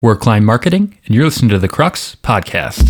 We're Climb Marketing, and you're listening to The Crux Podcast.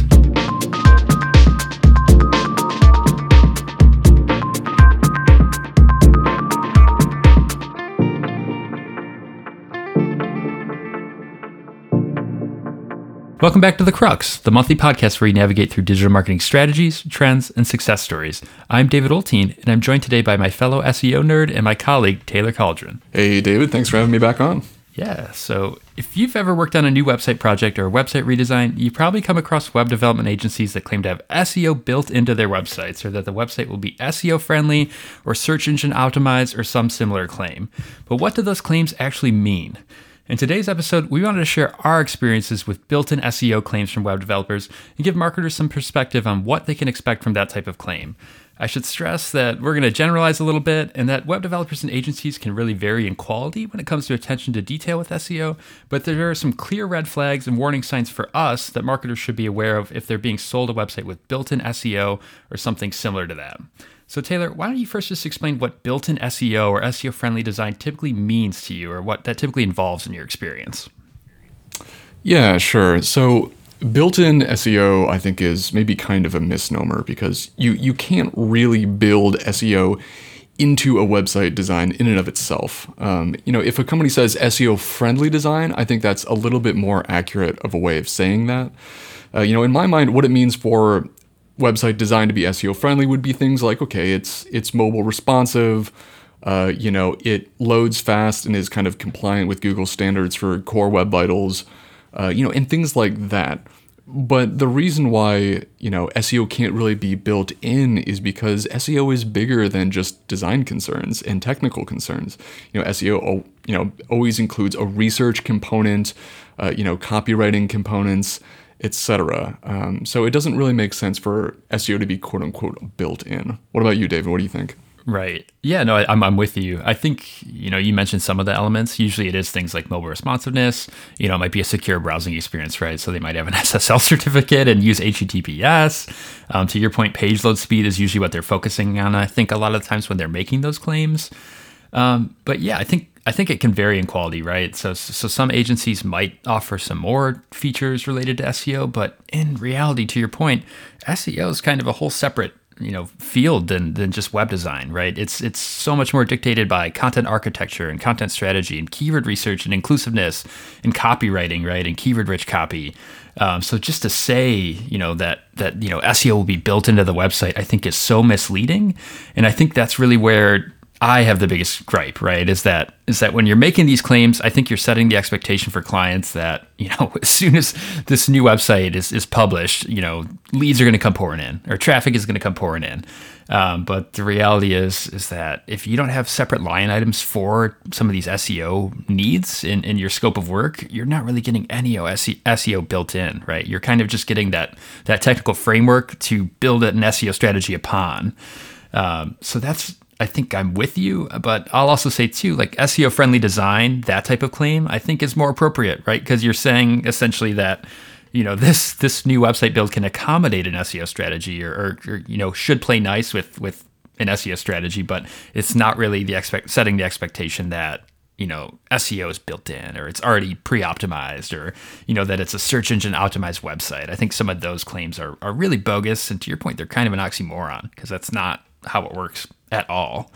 Welcome back to The Crux, the monthly podcast where you navigate through digital marketing strategies, trends, and success stories. I'm David Oltean, and I'm joined today by my fellow SEO nerd and my colleague, Taylor Caldron. Hey, David. Thanks for having me back on. Yeah, so if you've ever worked on a new website project or a website redesign, you probably come across web development agencies that claim to have SEO built into their websites, or that the website will be SEO friendly or search engine optimized or some similar claim. But what do those claims actually mean? In today's episode, we wanted to share our experiences with built-in SEO claims from web developers and give marketers some perspective on what they can expect from that type of claim. I should stress that we're going to generalize a little bit and that web developers and agencies can really vary in quality when it comes to attention to detail with SEO, but there are some clear red flags and warning signs for us that marketers should be aware of if they're being sold a website with built-in SEO or something similar to that. So Taylor, why don't you first just explain what built-in SEO or SEO-friendly design typically means to you, or what that typically involves in your experience? Yeah, sure. So built-in SEO, I think, is maybe kind of a misnomer because you can't really build SEO into a website design in and of itself. If a company says SEO-friendly design, I think that's a little bit more accurate of a way of saying that. In my mind, what it means for website design to be SEO-friendly would be things like, okay, it's mobile responsive, it loads fast and is kind of compliant with Google standards for core web vitals. And things like that. But the reason why, SEO can't really be built in is because SEO is bigger than just design concerns and technical concerns. SEO, always includes a research component, copywriting components, etc. So it doesn't really make sense for SEO to be quote unquote built in. What about you, David? What do you think? Right. Yeah, no, I'm with you. I think, you mentioned some of the elements. Usually it is things like mobile responsiveness, it might be a secure browsing experience, right? So they might have an SSL certificate and use HTTPS. To your point, page load speed is usually what they're focusing on, I think, a lot of the times when they're making those claims. But yeah, I think it can vary in quality, right? So some agencies might offer some more features related to SEO, but in reality, to your point, SEO is kind of a whole separate field than just web design, right? It's so much more dictated by content architecture and content strategy and keyword research and inclusiveness and copywriting, right? And keyword rich copy. So just to say, that SEO will be built into the website, I think is so misleading. And I think that's really where I have the biggest gripe, right? Is that when you're making these claims, I think you're setting the expectation for clients that, as soon as this new website is published, leads are going to come pouring in or traffic is going to come pouring in. But the reality is that if you don't have separate line items for some of these SEO needs in your scope of work, you're not really getting any SEO built in, right? You're kind of just getting that technical framework to build an SEO strategy upon. So that's, I think I'm with you, but I'll also say too, like SEO-friendly design, that type of claim, I think is more appropriate, right? Because you're saying essentially that, this new website build can accommodate an SEO strategy or should play nice with an SEO strategy, but it's not really setting the expectation that, SEO is built in or it's already pre-optimized or, that it's a search engine optimized website. I think some of those claims are really bogus. And to your point, they're kind of an oxymoron because that's not how it works at all.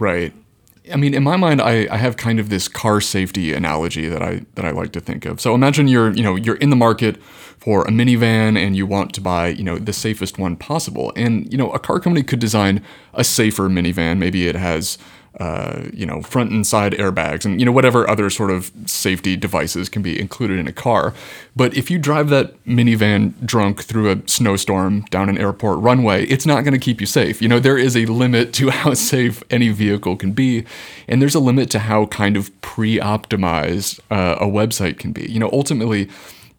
Right. I mean, in my mind, I have kind of this car safety analogy that I like to think of. So imagine you're in the market for a minivan and you want to buy, the safest one possible. And, a car company could design a safer minivan. Maybe it has, front and side airbags and, whatever other sort of safety devices can be included in a car. But if you drive that minivan drunk through a snowstorm down an airport runway, it's not going to keep you safe. There is a limit to how safe any vehicle can be. And there's a limit to how kind of pre-optimized a website can be. Ultimately,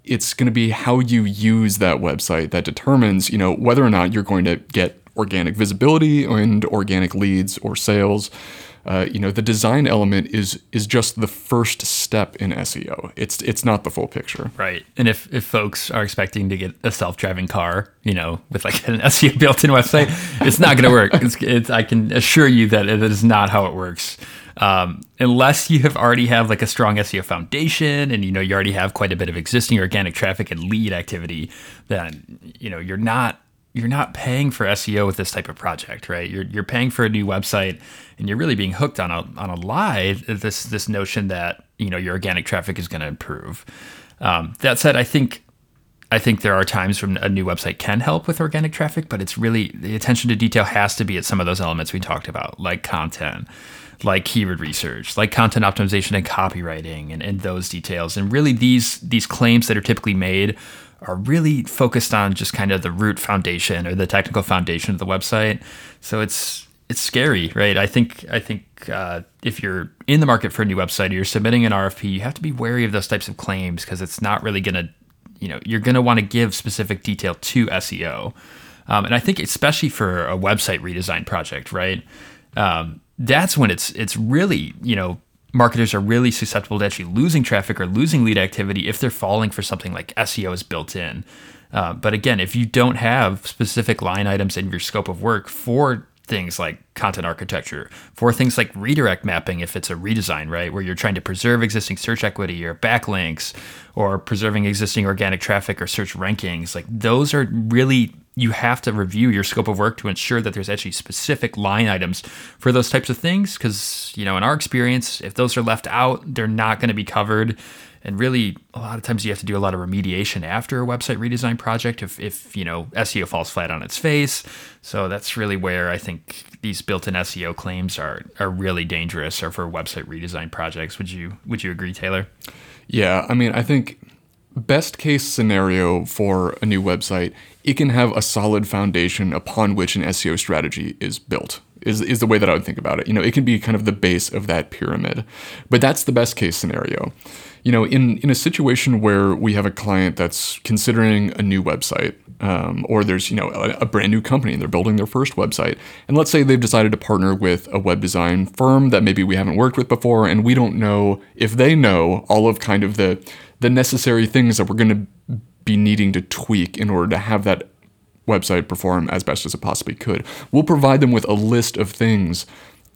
it's going to be how you use that website that determines, whether or not you're going to get organic visibility and organic leads or sales. The design element is just the first step in SEO. It's not the full picture. Right. And if folks are expecting to get a self-driving car, with like an SEO built-in website, it's not going to work. I can assure you that it is not how it works. Unless you have already have like a strong SEO foundation and, you know, you already have quite a bit of existing organic traffic and lead activity, then, you know, you're not paying for SEO with this type of project, right? You're paying for a new website, and you're really being hooked on a lie, this notion that, you know, your organic traffic is going to improve. That said, I think there are times when a new website can help with organic traffic, but it's really the attention to detail has to be at some of those elements we talked about, like content, like keyword research, like content optimization and copywriting, and those details. And really these claims that are typically made are really focused on just kind of the root foundation or the technical foundation of the website. So it's scary, right? I think if you're in the market for a new website or you're submitting an RFP, you have to be wary of those types of claims, because it's not really going to, you know, you're going to want to give specific detail to SEO. And I think especially for a website redesign project, right? That's when it's really, you know, marketers are really susceptible to actually losing traffic or losing lead activity if they're falling for something like SEO is built in. But again, if you don't have specific line items in your scope of work for things like content architecture, for things like redirect mapping, if it's a redesign, right, where you're trying to preserve existing search equity or backlinks or preserving existing organic traffic or search rankings, like those are really, you have to review your scope of work to ensure that there's actually specific line items for those types of things. Because, you know, in our experience, if those are left out, they're not going to be covered. And really, a lot of times you have to do a lot of remediation after a website redesign project if you know, SEO falls flat on its face. So that's really where I think these built-in SEO claims are really dangerous, or for website redesign projects. Would you agree, Taylor? Yeah, I mean, I think best case scenario for a new website, it can have a solid foundation upon which an SEO strategy is built, is the way that I would think about it. You know, it can be kind of the base of that pyramid, but that's the best case scenario. You know, in a situation where we have a client that's considering a new website, or there's, you know, a brand new company and they're building their first website, and let's say they've decided to partner with a web design firm that maybe we haven't worked with before, and we don't know if they know all of kind of the necessary things that we're going to be needing to tweak in order to have that website perform as best as it possibly could. We'll provide them with a list of things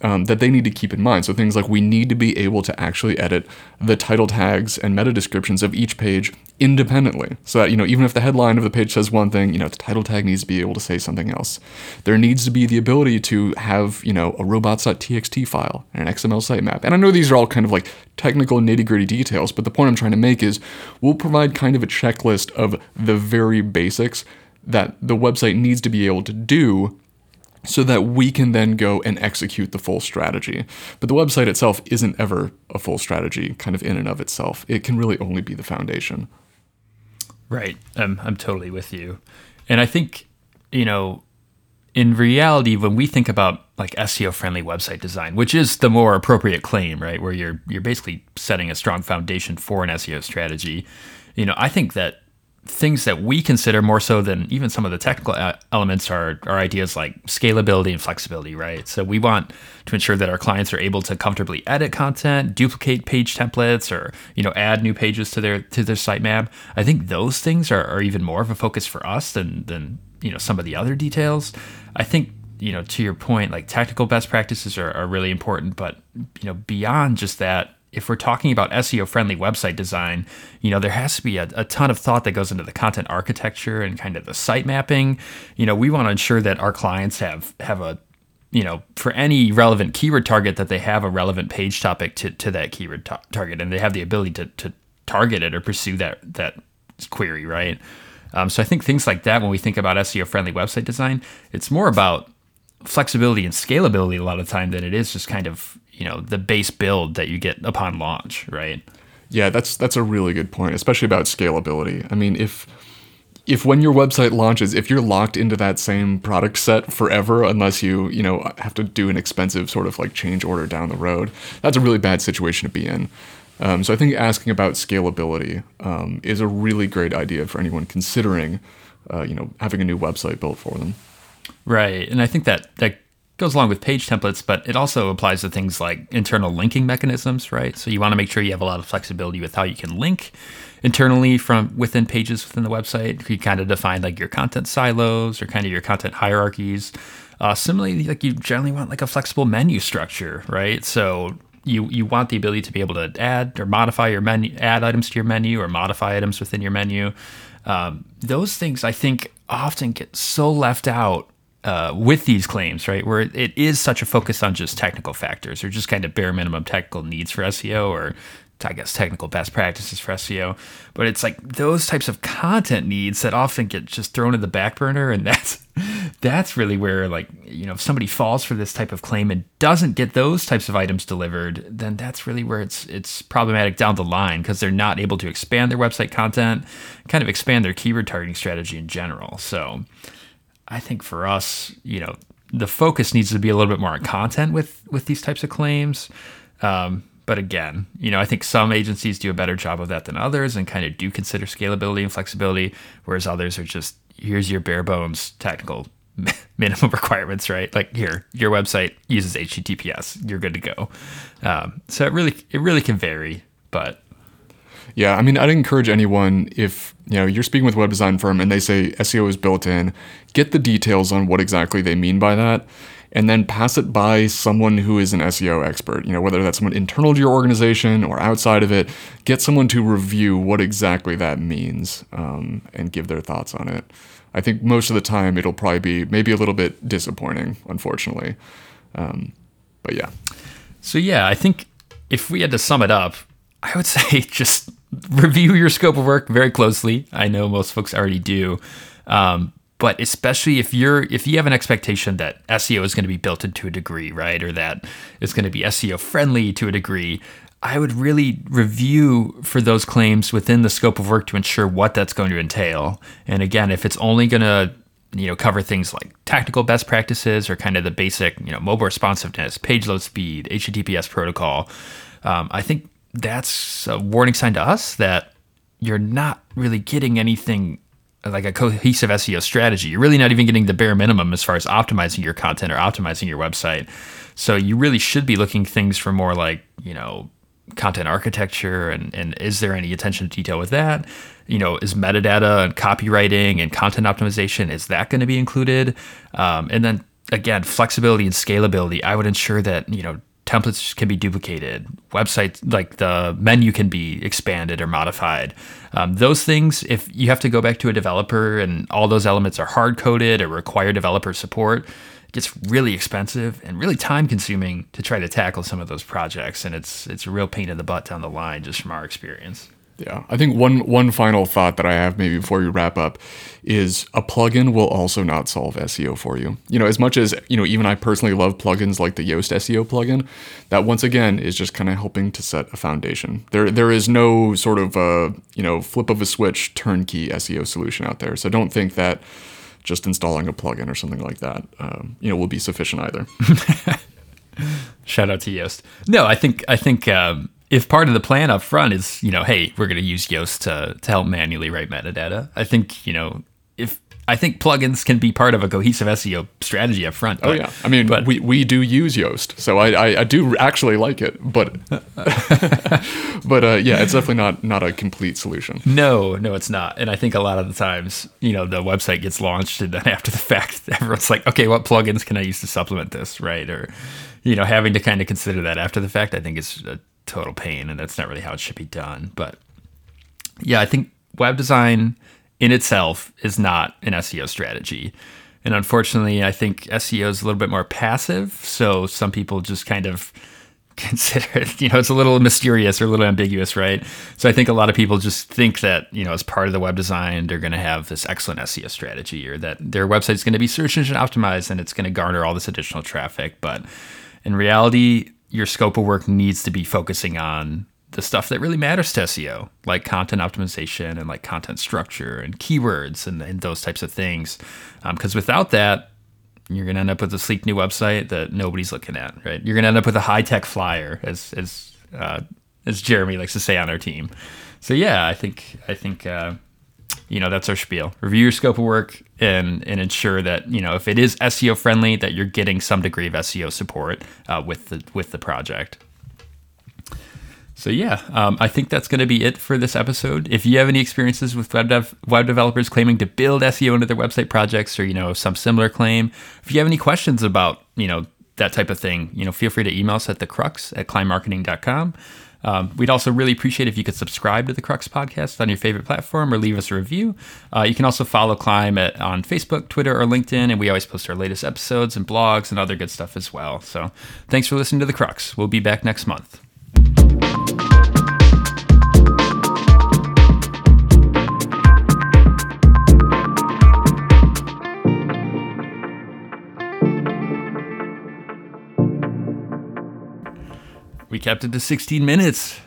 that they need to keep in mind. So things like, we need to be able to actually edit the title tags and meta descriptions of each page independently, so that, you know, even if the headline of the page says one thing, you know, the title tag needs to be able to say something else. There needs to be the ability to have, you know, a robots.txt file and an XML sitemap. And I know these are all kind of like technical nitty-gritty details, but the point I'm trying to make is we'll provide kind of a checklist of the very basics that the website needs to be able to do, so that we can then go and execute the full strategy. But the website itself isn't ever a full strategy kind of in and of itself. It can really only be the foundation. Right. I'm totally with you. And I think, you know, in reality, when we think about like SEO-friendly website design, which is the more appropriate claim, right, where you're basically setting a strong foundation for an SEO strategy, you know, I think that things that we consider more so than even some of the technical elements are ideas like scalability and flexibility, right? So we want to ensure that our clients are able to comfortably edit content, duplicate page templates, or, you know, add new pages to their sitemap. I think those things are even more of a focus for us than you know, some of the other details. I think, you know, to your point, like tactical best practices are really important, but, you know, beyond just that, if we're talking about SEO-friendly website design, you know, there has to be a ton of thought that goes into the content architecture and kind of the site mapping. You know, we want to ensure that our clients have a, you know, for any relevant keyword target, that they have a relevant page topic to that keyword target, and they have the ability to target it or pursue that query, right? So I think things like that, when we think about SEO-friendly website design, it's more about flexibility and scalability a lot of the time than it is just kind of, you know, the base build that you get upon launch, right? Yeah, that's a really good point, especially about scalability. I mean, if when your website launches, if you're locked into that same product set forever, unless you know, have to do an expensive sort of like change order down the road, that's a really bad situation to be in. So I think asking about scalability is a really great idea for anyone considering, you know, having a new website built for them. Right, and I think that goes along with page templates, but it also applies to things like internal linking mechanisms, right? So you want to make sure you have a lot of flexibility with how you can link internally from within pages within the website. You kind of define like your content silos or kind of your content hierarchies. Similarly, like you generally want like a flexible menu structure, right? So You want the ability to be able to add or modify your menu, add items to your menu or modify items within your menu. Those things I think often get so left out with these claims, right? Where it is such a focus on just technical factors or just kind of bare minimum technical needs for SEO or I guess technical best practices for SEO. But it's like those types of content needs that often get just thrown in the back burner. And that's really where, like, you know, if somebody falls for this type of claim and doesn't get those types of items delivered, then that's really where it's problematic down the line, because they're not able to expand their website content, kind of expand their keyword targeting strategy in general. So I think for us, you know, the focus needs to be a little bit more on content with these types of claims. But again, you know, I think some agencies do a better job of that than others and kind of do consider scalability and flexibility, whereas others are just, here's your bare bones technical minimum requirements, right? Like, here, your website uses HTTPS, you're good to go. So it really can vary, but. Yeah, I mean, I'd encourage anyone, if, you know, you're speaking with a web design firm and they say SEO is built in, get the details on what exactly they mean by that. And then pass it by someone who is an SEO expert, you know, whether that's someone internal to your organization or outside of it. Get someone to review what exactly that means and give their thoughts on it. I think most of the time it'll probably be maybe a little bit disappointing, unfortunately. But yeah. So yeah, I think if we had to sum it up, I would say just review your scope of work very closely. I know most folks already do. But especially if you have an expectation that SEO is going to be built into a degree, right? Or that it's going to be SEO friendly to a degree, I would really review for those claims within the scope of work to ensure what that's going to entail. And again, if it's only going to, you know, cover things like technical best practices or kind of the basic, you know, mobile responsiveness, page load speed, HTTPS protocol, I think that's a warning sign to us that you're not really getting anything like a cohesive SEO strategy. You're really not even getting the bare minimum as far as optimizing your content or optimizing your website. So you really should be looking things for more like, you know, content architecture and is there any attention to detail with that? You know, is metadata and copywriting and content optimization, is that going to be included? And then again, flexibility and scalability. I would ensure that, you know, templates can be duplicated, websites, like the menu can be expanded or modified. Those things, if you have to go back to a developer and all those elements are hard-coded or require developer support, it gets really expensive and really time-consuming to try to tackle some of those projects. And it's a real pain in the butt down the line, just from our experience. Yeah, I think one final thought that I have maybe before we wrap up is a plugin will also not solve SEO for you. You know, as much as, you know, even I personally love plugins like the Yoast SEO plugin, that once again is just kind of helping to set a foundation. There is no sort of, you know, flip of a switch turnkey SEO solution out there. So don't think that just installing a plugin or something like that, you know, will be sufficient either. Shout out to Yoast. No, I think. If part of the plan up front is, you know, hey, we're going to use Yoast to help manually write metadata, I think, you know, I think plugins can be part of a cohesive SEO strategy up front. But, oh, yeah. I mean, we do use Yoast, so I do actually like it, but yeah, it's definitely not a complete solution. No, it's not. And I think a lot of the times, you know, the website gets launched and then after the fact, everyone's like, okay, what plugins can I use to supplement this, right? Or, you know, having to kind of consider that after the fact, I think is a total pain, and that's not really how it should be done. But yeah, I think web design in itself is not an SEO strategy. And unfortunately, I think SEO is a little bit more passive. So some people just kind of consider it, you know, it's a little mysterious or a little ambiguous, right? So I think a lot of people just think that, you know, as part of the web design, they're going to have this excellent SEO strategy or that their website's going to be search engine optimized and it's going to garner all this additional traffic. But in reality, your scope of work needs to be focusing on the stuff that really matters to SEO, like content optimization and like content structure and keywords and those types of things. Because without that, you're going to end up with a sleek new website that nobody's looking at, right? You're going to end up with a high-tech flyer, as Jeremy likes to say on our team. So yeah, I think you know, that's our spiel. Review your scope of work and ensure that, you know, if it is SEO friendly, that you're getting some degree of SEO support with the project. So yeah, I think that's going to be it for this episode. If you have any experiences with web developers claiming to build SEO into their website projects, or, you know, some similar claim, if you have any questions about, you know, that type of thing, you know, feel free to email us at thecrux@climbmarketing.com. We'd also really appreciate if you could subscribe to The Crux Podcast on your favorite platform or leave us a review. You can also follow Climb on Facebook, Twitter, or LinkedIn, and we always post our latest episodes and blogs and other good stuff as well. So thanks for listening to The Crux. We'll be back next month. We kept it to 16 minutes.